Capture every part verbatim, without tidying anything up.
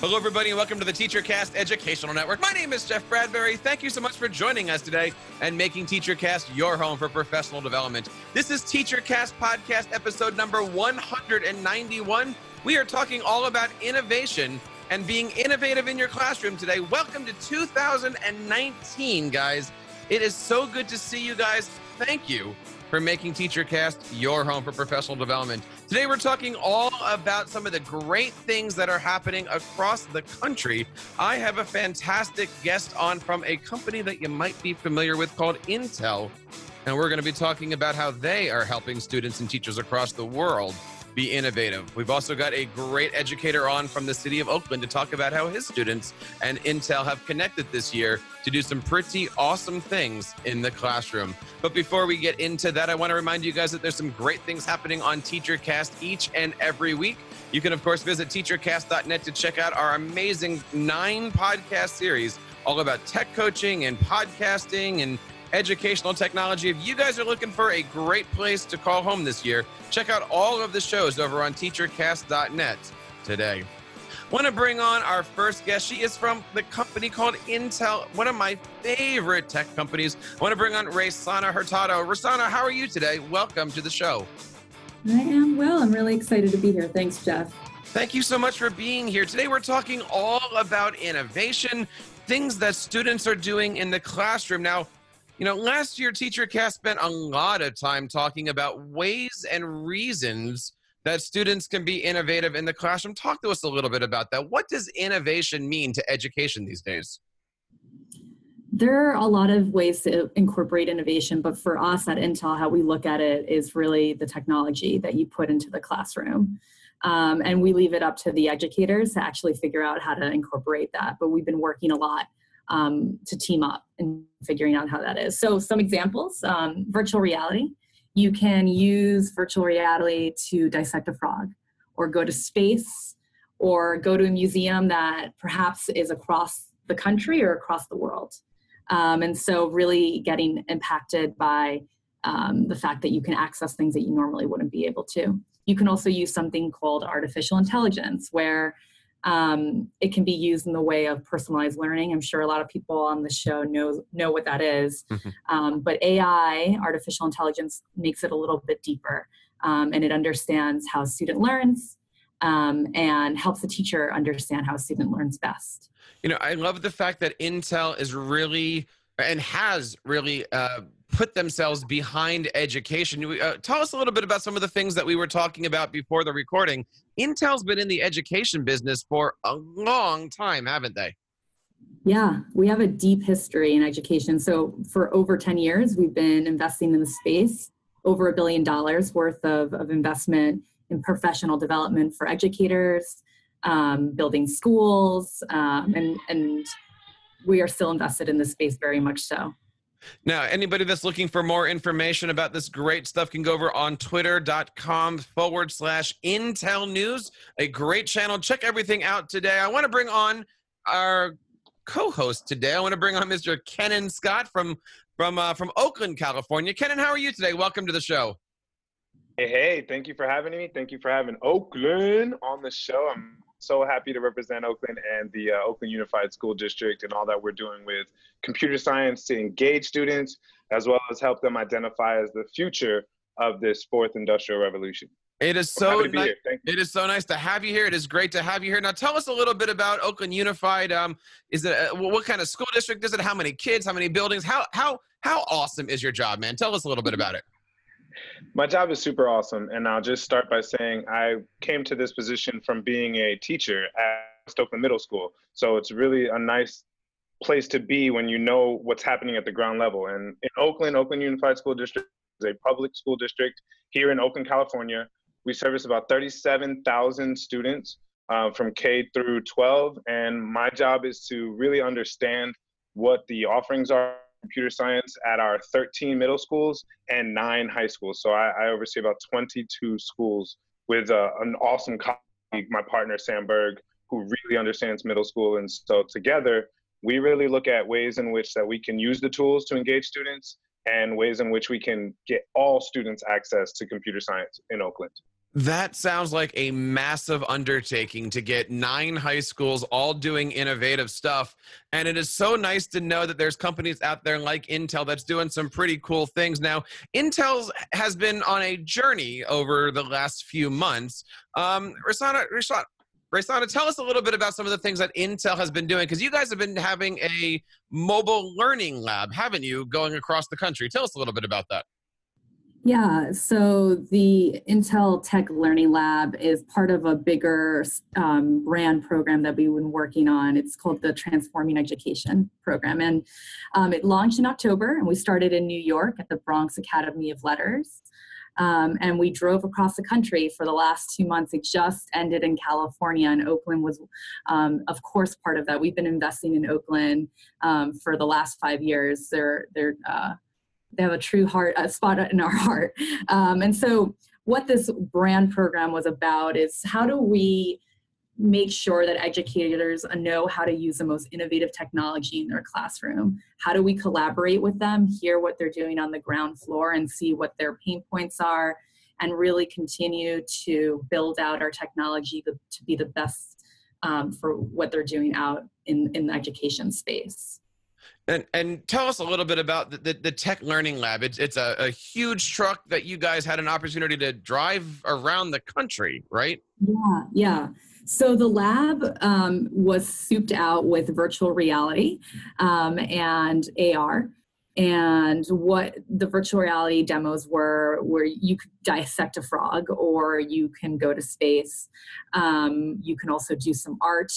Hello, everybody, and welcome to the TeacherCast Educational Network. My name is Jeff Bradbury. Thank you so much for joining us today and making TeacherCast your home for professional development. This is TeacherCast Podcast episode number one hundred ninety-one. We are talking all about innovation and being innovative in your classroom today. Welcome to two thousand nineteen, guys. It is so good to see you guys. Thank you for making TeacherCast your home for professional development. Today, we're talking all about some of the great things that are happening across the country. I have a fantastic guest on from a company that you might be familiar with called Intel, and we're gonna be talking about how they are helping students and teachers across the world be innovative. We've also got a great educator on from the city of Oakland to talk about how his students and Intel have connected this year to do some pretty awesome things in the classroom. But before we get into that, I want to remind you guys that there's some great things happening on TeacherCast each and every week. You can, of course, visit teachercast dot net to check out our amazing nine podcast series, all about tech coaching and podcasting and educational technology. If you guys are looking for a great place to call home this year, check out all of the shows over on teachercast dot net today. Want to bring on our first guest. She is from the company called Intel, one of my favorite tech companies. I want to bring on Reysana Hurtado. Reysana, how are you today? Welcome to the show. I am well. I'm really excited to be here. Thanks, Jeff. Thank you so much for being here. Today, we're talking all about innovation, things that students are doing in the classroom. Now, you know, last year, TeacherCast spent a lot of time talking about ways and reasons that students can be innovative in the classroom. Talk to us a little bit about that. What does innovation mean to education these days? There are a lot of ways to incorporate innovation, but for us at Intel, how we look at it is really the technology that you put into the classroom. Um, and we leave it up to the educators to actually figure out how to incorporate that. But we've been working a lot Um, to team up and figuring out how that is. So some examples, um, virtual reality. You can use virtual reality to dissect a frog or go to space or go to a museum that perhaps is across the country or across the world. Um, and so really getting impacted by um, the fact that you can access things that you normally wouldn't be able to. You can also use something called artificial intelligence, where Um, it can be used in the way of personalized learning. I'm sure a lot of people on the show know know what that is. Mm-hmm. Um, but A I, artificial intelligence, makes it a little bit deeper. Um, and it understands how a student learns um, and helps the teacher understand how a student learns best. You know, I love the fact that Intel is really and has really uh, put themselves behind education. We, uh, tell us a little bit about some of the things that we were talking about before the recording. Intel's been in the education business for a long time, haven't they? Yeah, we have a deep history in education. So for over ten years, we've been investing in the space, over a billion dollars worth of, of investment in professional development for educators, um, building schools, um, and, and we are still invested in the space very much so. Now, anybody that's looking for more information about this great stuff can go over on twitter.com forward slash Intel News, a great channel. Check everything out today. I want to bring on our co-host today. I want to bring on Mister Kenan Scott from from uh, from Oakland, California. Kenan, how are you today? Welcome to the show. Hey, hey, thank you for having me. Thank you for having Oakland on the show. I'm so happy to represent Oakland and the uh, Oakland Unified School District and all that we're doing with computer science to engage students, as well as help them identify as the future of this fourth industrial revolution. It is so nice. It is so nice to have you here. It is great to have you here. Now, tell us a little bit about Oakland Unified. Um, is it uh, what kind of school district is it? How many kids? How many buildings? How how how awesome is your job, man? Tell us a little bit about it. My job is super awesome, and I'll just start by saying I came to this position from being a teacher at Stokeland Middle School, so it's really a nice place to be when you know what's happening at the ground level. And in Oakland, Oakland Unified School District is a public school district here in Oakland, California. We service about thirty-seven thousand students uh, from K through twelve, and my job is to really understand what the offerings are computer science at our thirteen middle schools and nine high schools. So I, I oversee about twenty-two schools with uh, an awesome colleague, my partner, Sam Berg, who really understands middle school. And so together, we really look at ways in which that we can use the tools to engage students and ways in which we can get all students access to computer science in Oakland. That sounds like a massive undertaking to get nine high schools all doing innovative stuff. And it is so nice to know that there's companies out there like Intel that's doing some pretty cool things. Now, Intel has been on a journey over the last few months. Um, Reysana, Reysana, Reysana, tell us a little bit about some of the things that Intel has been doing, because you guys have been having a mobile learning lab, haven't you, going across the country? Tell us a little bit about that. Yeah, so the Intel Tech Learning Lab is part of a bigger um, brand program that we've been working on. It's called the Transforming Education Program, and um, it launched in October, and we started in New York at the Bronx Academy of Letters, um, and we drove across the country for the last two months. It just ended in California, and Oakland was, um, of course, part of that. We've been investing in Oakland um, for the last five years. They're, they're, uh, They have a true heart, a spot in our heart. Um, and so what this brand program was about is how do we make sure that educators know how to use the most innovative technology in their classroom? How do we collaborate with them, hear what they're doing on the ground floor and see what their pain points are, and really continue to build out our technology to, to be the best um, for what they're doing out in, in the education space? And, and tell us a little bit about the, the, the Tech Learning Lab. It's, it's a, a huge truck that you guys had an opportunity to drive around the country, right? Yeah, yeah. So the lab um, was souped out with virtual reality um, and A R. And what the virtual reality demos were, where you could dissect a frog, or you can go to space. Um, you can also do some art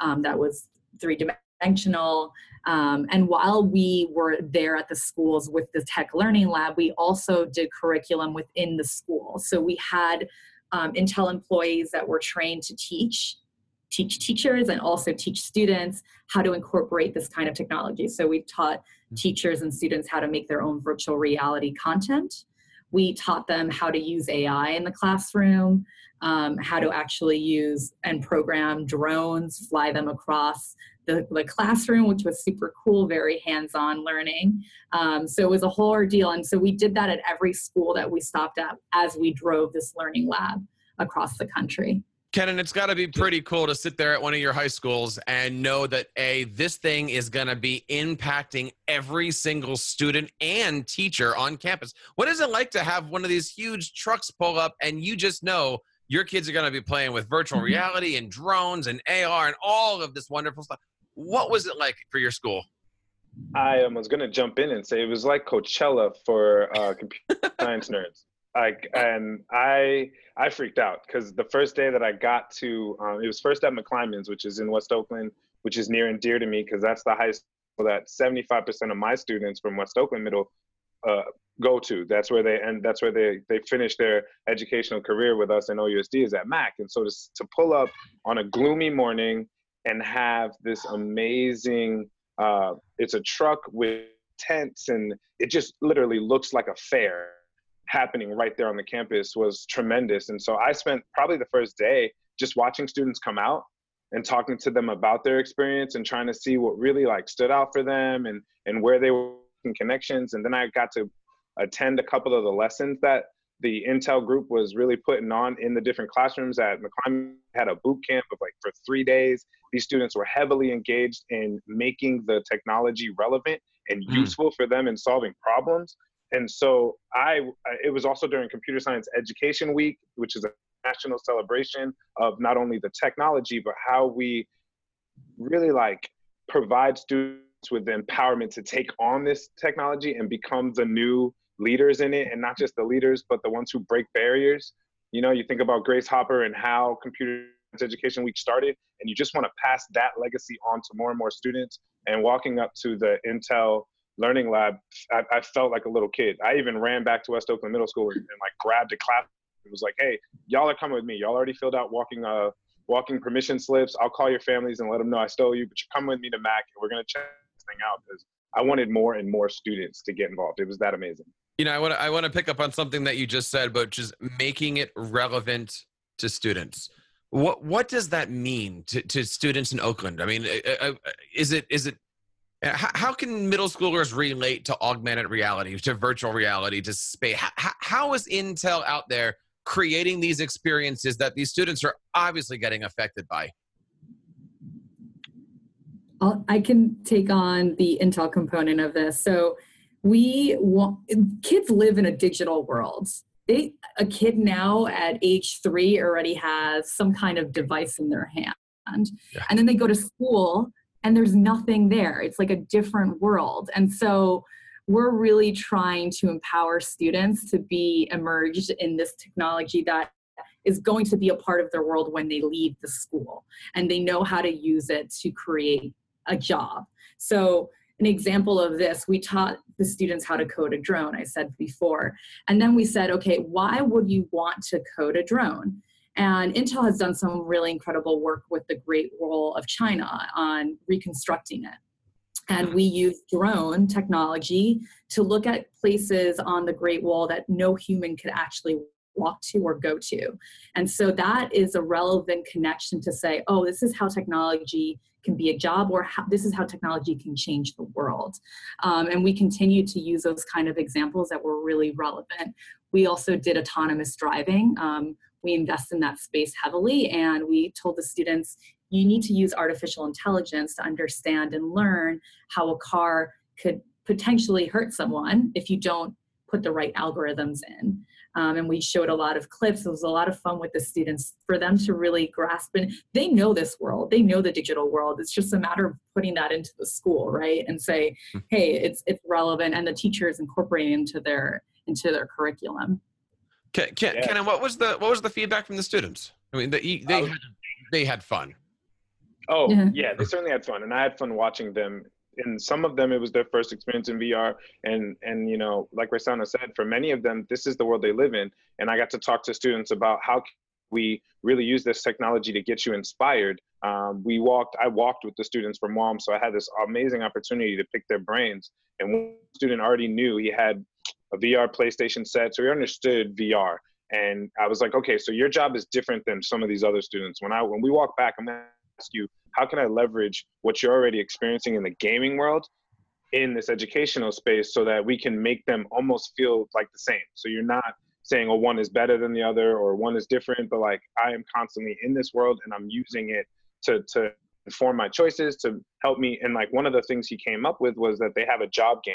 um, that was three-dimensional. Functional. Um, and while we were there at the schools with the Tech Learning Lab, we also did curriculum within the school. So we had um, Intel employees that were trained to teach, teach teachers and also teach students how to incorporate this kind of technology. So we taught teachers and students how to make their own virtual reality content. We taught them how to use A I in the classroom, um, how to actually use and program drones, fly them across the, the classroom, which was super cool, very hands-on learning. Um, so it was a whole ordeal. And so we did that at every school that we stopped at as we drove this learning lab across the country. Kenan, it's got to be pretty cool to sit there at one of your high schools and know that, A, this thing is going to be impacting every single student and teacher on campus. What is it like to have one of these huge trucks pull up and you just know your kids are going to be playing with virtual reality and drones and A R and all of this wonderful stuff? What was it like for your school? I um, was going to jump in and say it was like Coachella for uh, computer science nerds. Like, and I I freaked out because the first day that I got to, um, it was first at McClymonds, which is in West Oakland, which is near and dear to me because that's the high school that seventy-five percent of my students from West Oakland Middle uh, go to. That's where they and that's where they they finish their educational career with us, and O U S D is at Mac. And so to to pull up on a gloomy morning and have this amazing, uh, it's a truck with tents, and it just literally looks like a fair happening right there on the campus was tremendous. And so I spent probably the first day just watching students come out and talking to them about their experience and trying to see what really like stood out for them and, and where they were making connections. And then I got to attend a couple of the lessons that the Intel group was really putting on in the different classrooms at McClymonds. Had a boot camp of like for three days. These students were heavily engaged in making the technology relevant and mm. useful for them in solving problems. And so I, it was also during Computer Science Education Week, which is a national celebration of not only the technology, but how we really like provide students with the empowerment to take on this technology and become the new leaders in it. And not just the leaders, but the ones who break barriers. You know, you think about Grace Hopper and how Computer Science Education Week started, and you just want to pass that legacy on to more and more students. And walking up to the Intel Learning Lab, I, I felt like a little kid. I even ran back to West Oakland Middle School and, and like grabbed a class. It was like, hey, y'all are coming with me. Y'all already filled out walking uh, walking permission slips. I'll call your families and let them know I stole you, but you're coming with me to Mac, and we're going to check this thing out because I wanted more and more students to get involved. It was that amazing. You know, I want to I want to pick up on something that you just said about just making it relevant to students. What what does that mean to, to students in Oakland? I mean, is it is it how can middle schoolers relate to augmented reality, to virtual reality, to space? How is Intel out there creating these experiences that these students are obviously getting affected by? I can take on the Intel component of this. So we want, kids live in a digital world. They, a kid now at age three already has some kind of device in their hand. Yeah. And then they go to school and there's nothing there. It's like a different world. And so we're really trying to empower students to be immersed in this technology that is going to be a part of their world when they leave the school, and they know how to use it to create a job. So an example of this, we taught the students how to code a drone, I said before. And then we said, okay, why would you want to code a drone? And Intel has done some really incredible work with the Great Wall of China on reconstructing it. And we use drone technology to look at places on the Great Wall that no human could actually walk to or go to. And so that is a relevant connection to say, oh, this is how technology can be a job, or how, this is how technology can change the world. Um, and we continue to use those kind of examples that were really relevant. We also did autonomous driving. Um, we invest in that space heavily, and we told the students, you need to use artificial intelligence to understand and learn how a car could potentially hurt someone if you don't put the right algorithms in. Um, and we showed a lot of clips. It was a lot of fun with the students for them to really grasp. And they know this world. They know the digital world. It's just a matter of putting that into the school, right? And say, hey, it's it's relevant. And the teacher is incorporating into their into their curriculum. Ken, Ken, yeah. Kenan, what was the what was the feedback from the students? I mean, they they, oh. had, they had fun. Oh yeah. yeah, they certainly had fun, and I had fun watching them. And some of them, it was their first experience in V R. And, and you know, like Reysana said, for many of them, this is the world they live in. And I got to talk to students about how we really use this technology to get you inspired. Um, we walked, I walked with the students from WAM, so I had this amazing opportunity to pick their brains. And one student already knew he had a V R PlayStation set, so he understood V R. And I was like, okay, so your job is different than some of these other students. When I, when we walk back, I'm gonna ask you, how can I leverage what you're already experiencing in the gaming world in this educational space so that we can make them almost feel like the same? So you're not saying, oh, one is better than the other or one is different, but like I am constantly in this world and I'm using it to, to inform my choices, to help me. And like one of the things he came up with was that they have a job game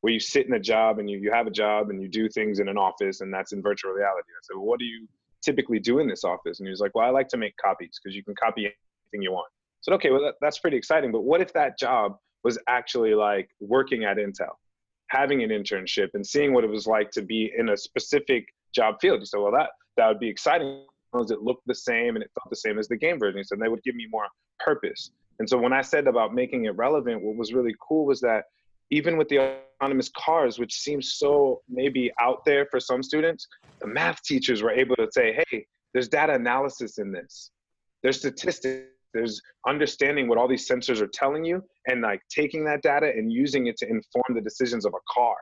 where you sit in a job and you, you have a job and you do things in an office, and that's in virtual reality. I said, well, what do you typically do in this office? And he was like, well, I like to make copies because you can copy anything you want. So okay, well, that's pretty exciting, but what if that job was actually like working at Intel, having an internship and seeing what it was like to be in a specific job field? You said, well, that, that would be exciting because it looked the same and it felt the same as the game version. So they would give me more purpose. And so when I said about making it relevant, what was really cool was that even with the autonomous cars, which seems so maybe out there for some students, the math teachers were able to say, hey, there's data analysis in this. There's statistics. There's understanding what all these sensors are telling you and like taking that data and using it to inform the decisions of a car,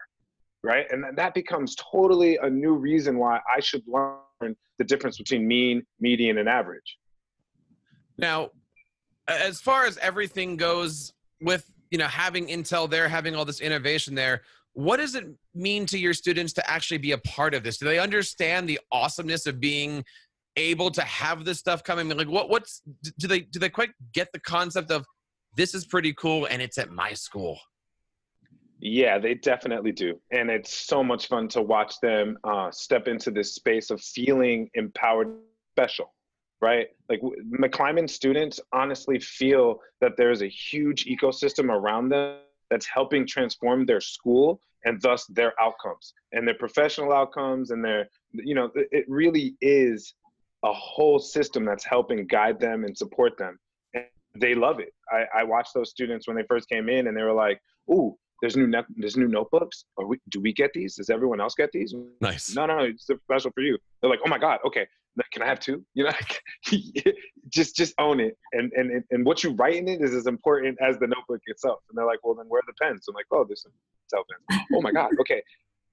right? And that becomes totally a new reason why I should learn the difference between mean, median, and average. Now, as far as everything goes with, you know, having Intel there, having all this innovation there, what does it mean to your students to actually be a part of this? Do they understand the awesomeness of being able to have this stuff coming? Like what, what's, do they, do they quite get the concept of this is pretty cool and it's at my school? Yeah, they definitely do. And it's so much fun to watch them uh, step into this space of feeling empowered, special, right? Like McClymonds students honestly feel that there's a huge ecosystem around them that's helping transform their school and thus their outcomes and their professional outcomes. And their, you know, it really is a whole system that's helping guide them and support them. And they love it. I, I watched those students when they first came in and they were like, ooh, there's new, there's new notebooks. Are we, do we get these? Does everyone else get these? Nice. No, no, it's special for you. They're like, oh my God, okay. Can I have two? You know, just, just own it. And, and, and what you write in it is as important as the notebook itself. And they're like, well, then where are the pens? I'm like, oh, there's some Intel pens. Oh my God, okay.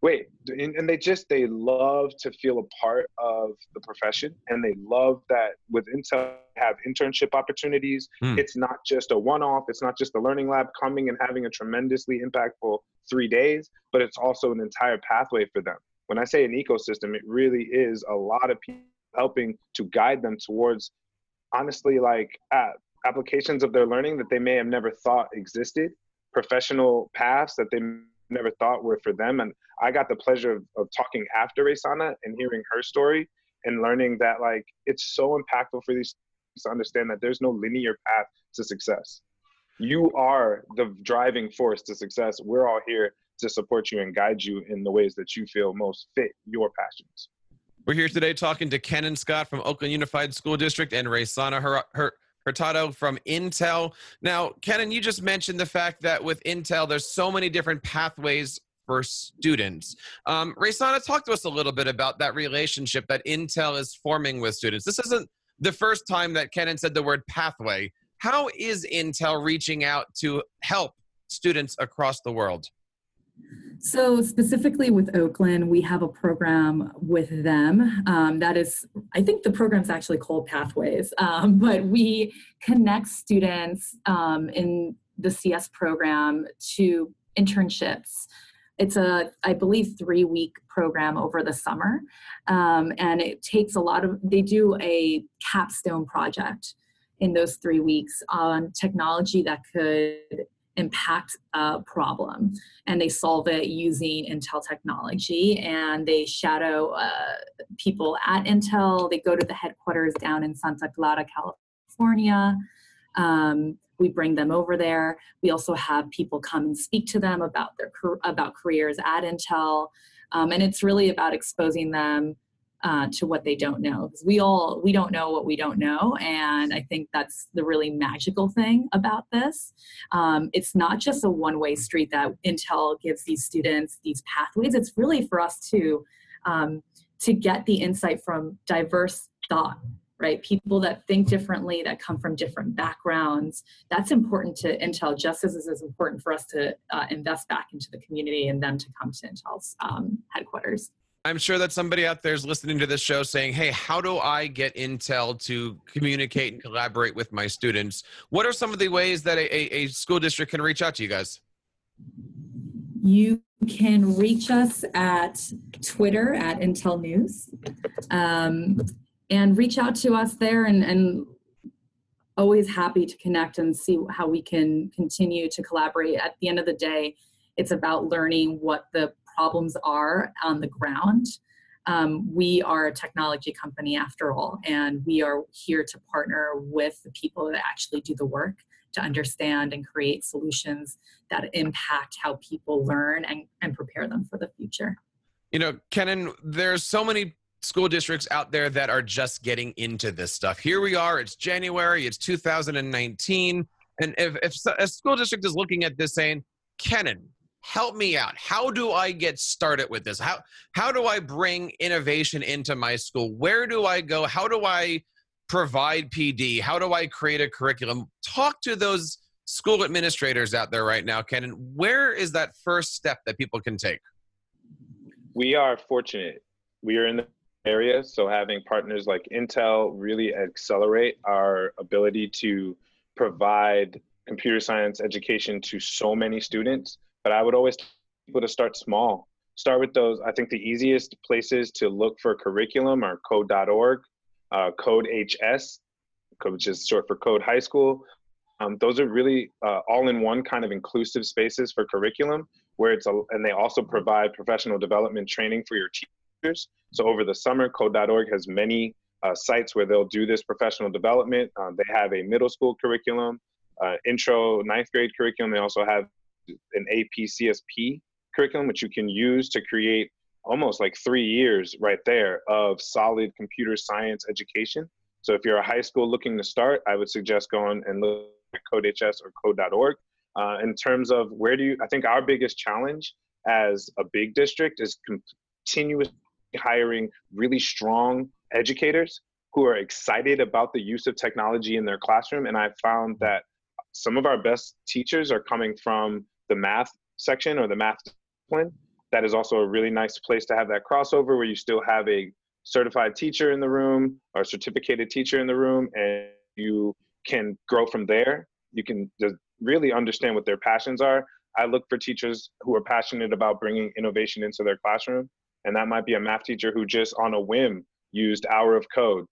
Wait, and, and they just, they love to feel a part of the profession, and they love that with Intel have internship opportunities. Mm. It's not just a one-off, it's not just a learning lab coming and having a tremendously impactful three days, but it's also an entire pathway for them. when I say an ecosystem, it really is a lot of people helping to guide them towards, honestly, like uh, applications of their learning that they may have never thought existed, professional paths that they never thought were for them. And I got the pleasure of, of talking after Reysana and hearing her story and learning that, like, it's so impactful for these students to understand that there's no linear path to success. You are the driving force to success. We're all here to support you and guide you in the ways that you feel most fit your passions. We're here today talking to Kenan Scott from Oakland Unified School District and Reysana Hurtado from Intel. Now, Kenan, you just mentioned the fact that with Intel, there's so many different pathways for students. Um, Reysana, talk to us a little bit about that relationship that Intel is forming with students. This isn't the first time that Kenan said the word pathway. How is Intel reaching out to help students across the world? So specifically with Oakland, we have a program with them um, that is, I think the program's actually called Pathways, um, but we connect students um, in the C S program to internships. It's a, I believe, three-week program over the summer, um, and it takes a lot of, they do a capstone project in those three weeks on technology that could impact a problem, and they solve it using Intel technology, and they shadow uh, people at Intel. They go to the headquarters down in Santa Clara, California. Um, we bring them over there. We also have people come and speak to them about their about careers at Intel, um, and it's really about exposing them Uh, to what they don't know, because we all we don't know what we don't know, and I think that's the really magical thing about this. Um, it's not just a one-way street that Intel gives these students these pathways. It's really for us to um, to get the insight from diverse thought, right? People that think differently, that come from different backgrounds. That's important to Intel, just as it's important for us to uh, invest back into the community and them to come to Intel's um, headquarters. I'm sure that somebody out there is listening to this show saying, hey, how do I get Intel to communicate and collaborate with my students? What are some of the ways that a, a school district can reach out to you guys? You can reach us at Twitter, at Intel News, um, and reach out to us there, and, and always happy to connect and see how we can continue to collaborate. At the end of the day, it's about learning what the problems are on the ground. Um, we are a technology company after all, and we are here to partner with the people that actually do the work to understand and create solutions that impact how people learn and, and prepare them for the future. You know, Kenan, there's so many school districts out there that are just getting into this stuff. Here we are, it's January, it's two thousand nineteen, and if, if a school district is looking at this saying, Kenan, help me out. How do I get started with this? How, how do I bring innovation into my school? Where do I go? How do I provide P D? How do I create a curriculum? Talk to those school administrators out there right now, Kenan. Where is that first step that people can take? We are fortunate. We are in the area, so having partners like Intel really accelerate our ability to provide computer science education to so many students. But I would always tell people to start small. Start with those. I think the easiest places to look for curriculum are code dot org, uh, code H S, which is short for Code High School. Um, those are really uh, all-in-one kind of inclusive spaces for curriculum, where it's a, and they also provide professional development training for your teachers. So over the summer, code dot org has many uh, sites where they'll do this professional development. Uh, they have a middle school curriculum, uh, intro ninth grade curriculum. They also have an A P C S P curriculum, which you can use to create almost like three years right there of solid computer science education. So if you're a high school looking to start, I would suggest going and look at code H S or code dot org. Uh, in terms of where do you, I think our biggest challenge as a big district is continuously hiring really strong educators who are excited about the use of technology in their classroom. And I found that some of our best teachers are coming from the math section or the math discipline. That is also a really nice place to have that crossover where you still have a certified teacher in the room or a certificated teacher in the room, and you can grow from there. You can just really understand what their passions are. I look for teachers who are passionate about bringing innovation into their classroom. And that might be a math teacher who just on a whim used Hour of Code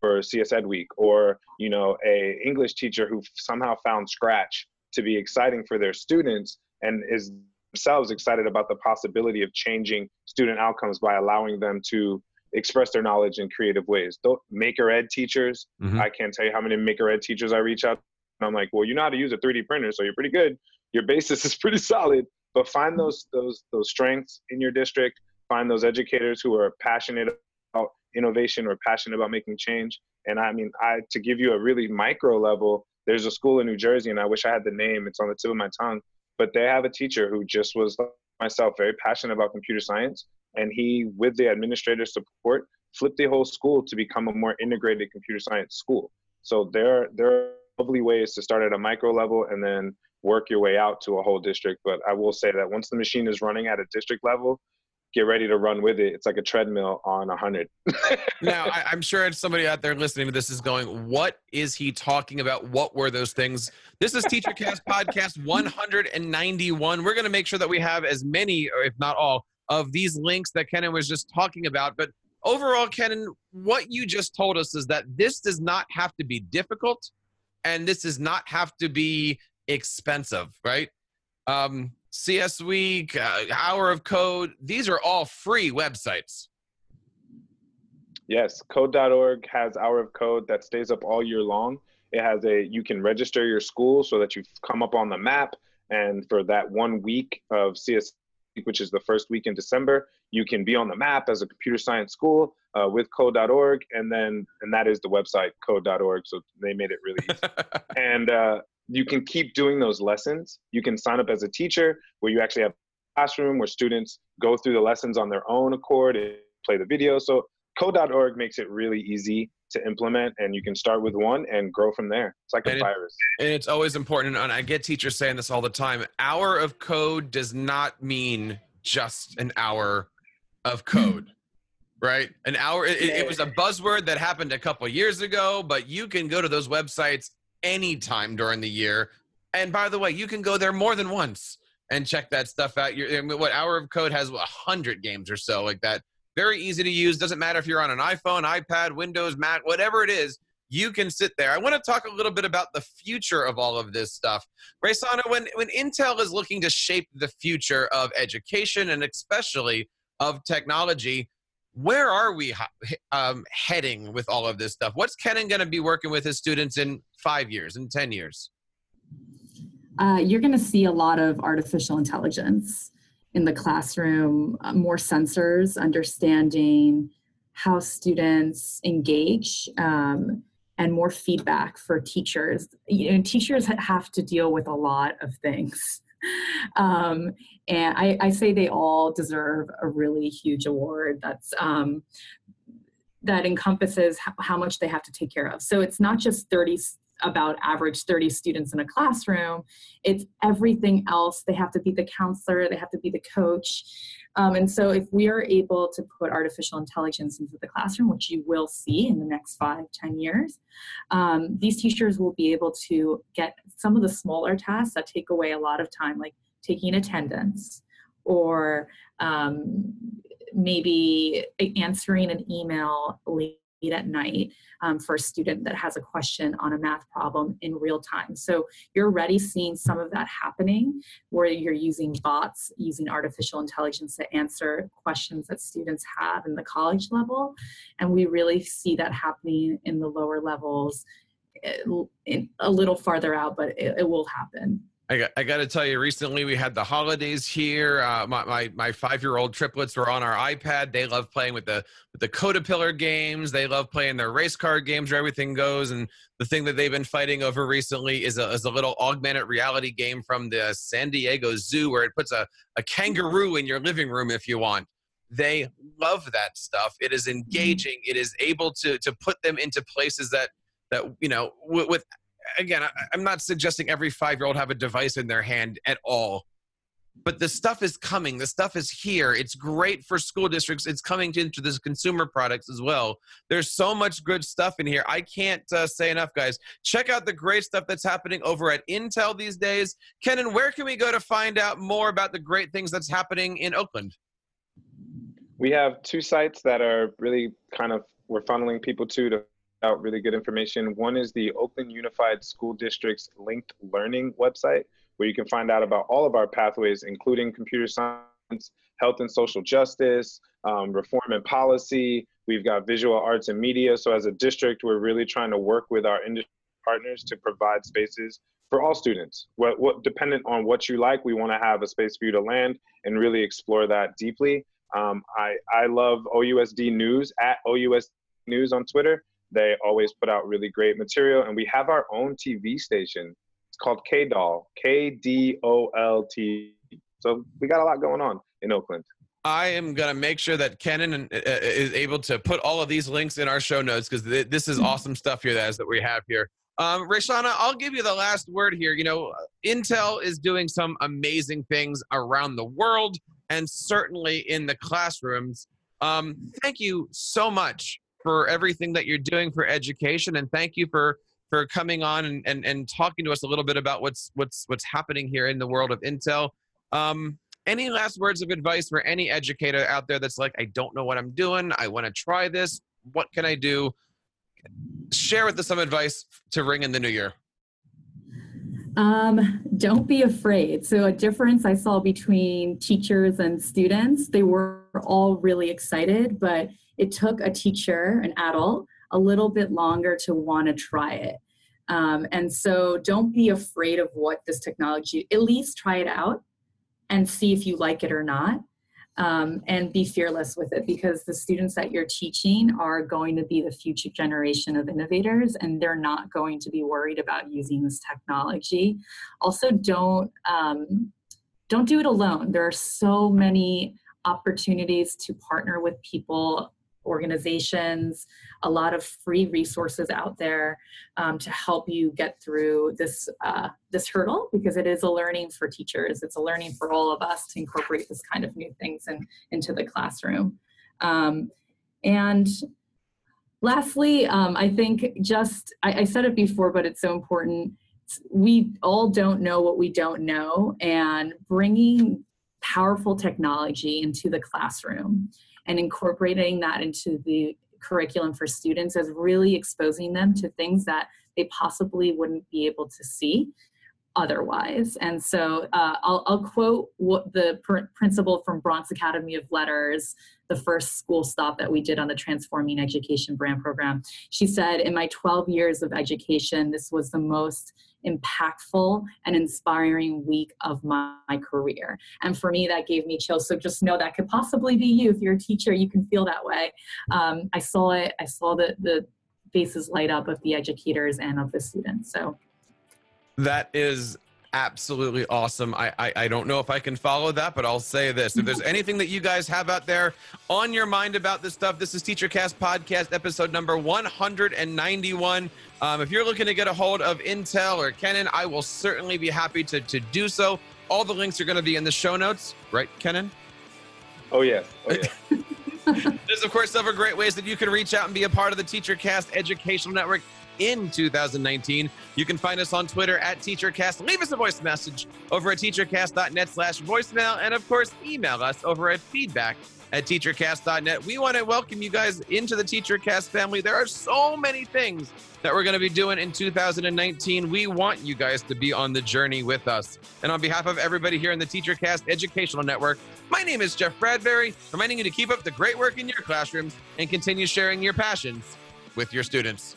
for C S Ed Week, or, you know, a English teacher who somehow found Scratch to be exciting for their students and is themselves excited about the possibility of changing student outcomes by allowing them to express their knowledge in creative ways. Maker Ed teachers, mm-hmm. I can't tell you how many Maker Ed teachers I reach out to, and I'm like, well, you know how to use a three D printer, so you're pretty good. Your basis is pretty solid, but find those those those strengths in your district. Find those educators who are passionate about innovation or passionate about making change. And I mean, I to give you a really micro level, there's a school in New Jersey, and I wish I had the name, it's on the tip of my tongue, but they have a teacher who just was, like myself, very passionate about computer science. And he, with the administrator's support, flipped the whole school to become a more integrated computer science school. So there, there are lovely ways to start at a micro level and then work your way out to a whole district. But I will say that once the machine is running at a district level, get ready to run with it. It's like a treadmill on one hundred. Now, I, I'm sure somebody out there listening to this is going, what is he talking about? What were those things? This is TeacherCast Podcast one hundred ninety-one. We're going to make sure that we have as many, or if not all, of these links that Kenan was just talking about. But overall, Kenan, what you just told us is that this does not have to be difficult, and this does not have to be expensive, right? Um, C S Week, uh, Hour of Code, these are all free websites. Yes, code dot org has Hour of Code that stays up all year long. It has a, you can register your school so that you come up on the map, and for that one week of C S, which is the first week in December, you can be on the map as a computer science school uh, with code dot org, and then, and that is the website, code dot org, so they made it really easy. and uh, you can keep doing those lessons. You can sign up as a teacher where you actually have a classroom where students go through the lessons on their own accord and play the video. So code dot org makes it really easy to implement, and you can start with one and grow from there. It's like a and virus. It, and it's always important, and I get teachers saying this all the time, Hour of Code does not mean just an hour of code, right? An hour, it, it was a buzzword that happened a couple of years ago, but you can go to those websites anytime during the year. And by the way, you can go there more than once and check that stuff out. You're, what Hour of Code has one hundred games or so like that. Very easy to use. Doesn't matter if you're on an iPhone, iPad, Windows, Mac, whatever it is, you can sit there. I want to talk a little bit about the future of all of this stuff. Reysana, when, when Intel is looking to shape the future of education and especially of technology, where are we um, heading with all of this stuff? What's Kenan going to be working with his students in five years, in ten years? Uh, you're going to see a lot of artificial intelligence in the classroom, uh, more sensors, understanding how students engage, um, and more feedback for teachers. You know, teachers have to deal with a lot of things. Um, and I, I say they all deserve a really huge award that's, um, that encompasses how much they have to take care of. So it's not just thirty about average thirty students in a classroom, it's everything else. They have to be the counselor, they have to be the coach. Um, and so if we are able to put artificial intelligence into the classroom, which you will see in the next five, ten years, um, these teachers will be able to get some of the smaller tasks that take away a lot of time, like taking attendance, or um, maybe answering an email late at night um, for a student that has a question on a math problem in real time. So you're already seeing some of that happening where you're using bots, using artificial intelligence to answer questions that students have in the college level. And we really see that happening in the lower levels, in a little farther out, but it, it will happen. I got, I got to tell you, recently we had the holidays here. Uh, my my, my five-year-old triplets were on our iPad. They love playing with the with the Codapillar games. They love playing their race car games where everything goes. And the thing that they've been fighting over recently is a, is a little augmented reality game from the San Diego Zoo where it puts a, a kangaroo in your living room if you want. They love that stuff. It is engaging. It is able to to put them into places that, that you know, with, with again, I'm not suggesting every five-year-old have a device in their hand at all, but the stuff is coming. The stuff is here. It's great for school districts. It's coming into this consumer products as well. There's so much good stuff in here. I can't uh, say enough, guys. Check out the great stuff that's happening over at Intel these days. Kenan, where can we go to find out more about the great things that's happening in Oakland? We have two sites that are really kind of, we're funneling people to to out really good information. One is the Oakland Unified School District's linked learning website, where you can find out about all of our pathways, including computer science, health and social justice, um, reform and policy. We've got visual arts and media. So as a district, we're really trying to work with our industry partners to provide spaces for all students. What, what, dependent on what you like, we want to have a space for you to land and really explore that deeply. Um, I, I love O U S D News, at O U S D News on Twitter. They always put out really great material. And we have our own T V station. It's called K D O L T, K D O L T. So we got a lot going on in Oakland. I am going to make sure that Kenan is able to put all of these links in our show notes, because th this is awesome stuff here that, that we have here. Um, Reysana, I'll give you the last word here. You know, Intel is doing some amazing things around the world and certainly in the classrooms. Um, thank you so much for everything that you're doing for education, and thank you for for coming on and, and, and talking to us a little bit about what's what's what's happening here in the world of Intel. Um, any last words of advice for any educator out there that's like, I don't know what I'm doing, I want to try this, what can I do? Share with us some advice to ring in the new year. Um, don't be afraid. So a difference I saw between teachers and students, they were all really excited, but it took a teacher, an adult, a little bit longer to want to try it. Um, and so don't be afraid of what this technology, at least try it out and see if you like it or not. Um, and be fearless with it, because the students that you're teaching are going to be the future generation of innovators, and they're not going to be worried about using this technology. Also, don't, um, don't do it alone. There are so many opportunities to partner with people, organizations, a lot of free resources out there um, to help you get through this uh, this hurdle, because it is a learning for teachers. It's a learning for all of us to incorporate this kind of new things in, into the classroom. Um, and lastly, um, I think just, I, I said it before, but it's so important. We all don't know what we don't know, and bringing powerful technology into the classroom and incorporating that into the curriculum for students is really exposing them to things that they possibly wouldn't be able to see otherwise. And so uh, I'll, I'll quote what the principal from Bronx Academy of Letters, the first school stop that we did on the Transforming Education Brand program. She said, "In my twelve years of education, this was the most impactful and inspiring week of my, my career." And for me, that gave me chills. So just know that could possibly be you. If you're a teacher, you can feel that way. Um, I saw it. I saw the, the faces light up of the educators and of the students. So that is absolutely awesome. I, I, I don't know if I can follow that, but I'll say this. If there's anything that you guys have out there on your mind about this stuff, this is TeacherCast Podcast, episode number one hundred ninety-one. Um, if you're looking to get a hold of Intel or Kenan, I will certainly be happy to, to do so. All the links are going to be in the show notes, right, Kenan? Oh, yes. Oh, yes. There's, of course, several great ways that you can reach out and be a part of the TeacherCast Educational Network in two thousand nineteen. You can find us on Twitter at TeacherCast. Leave us a voice message over at TeacherCast dot net slash voicemail. And of course, email us over at feedback at TeacherCast dot net. We want to welcome you guys into the TeacherCast family. There are so many things that we're going to be doing in two thousand nineteen. We want you guys to be on the journey with us. And on behalf of everybody here in the TeacherCast Educational Network, my name is Jeff Bradbury, reminding you to keep up the great work in your classrooms and continue sharing your passions with your students.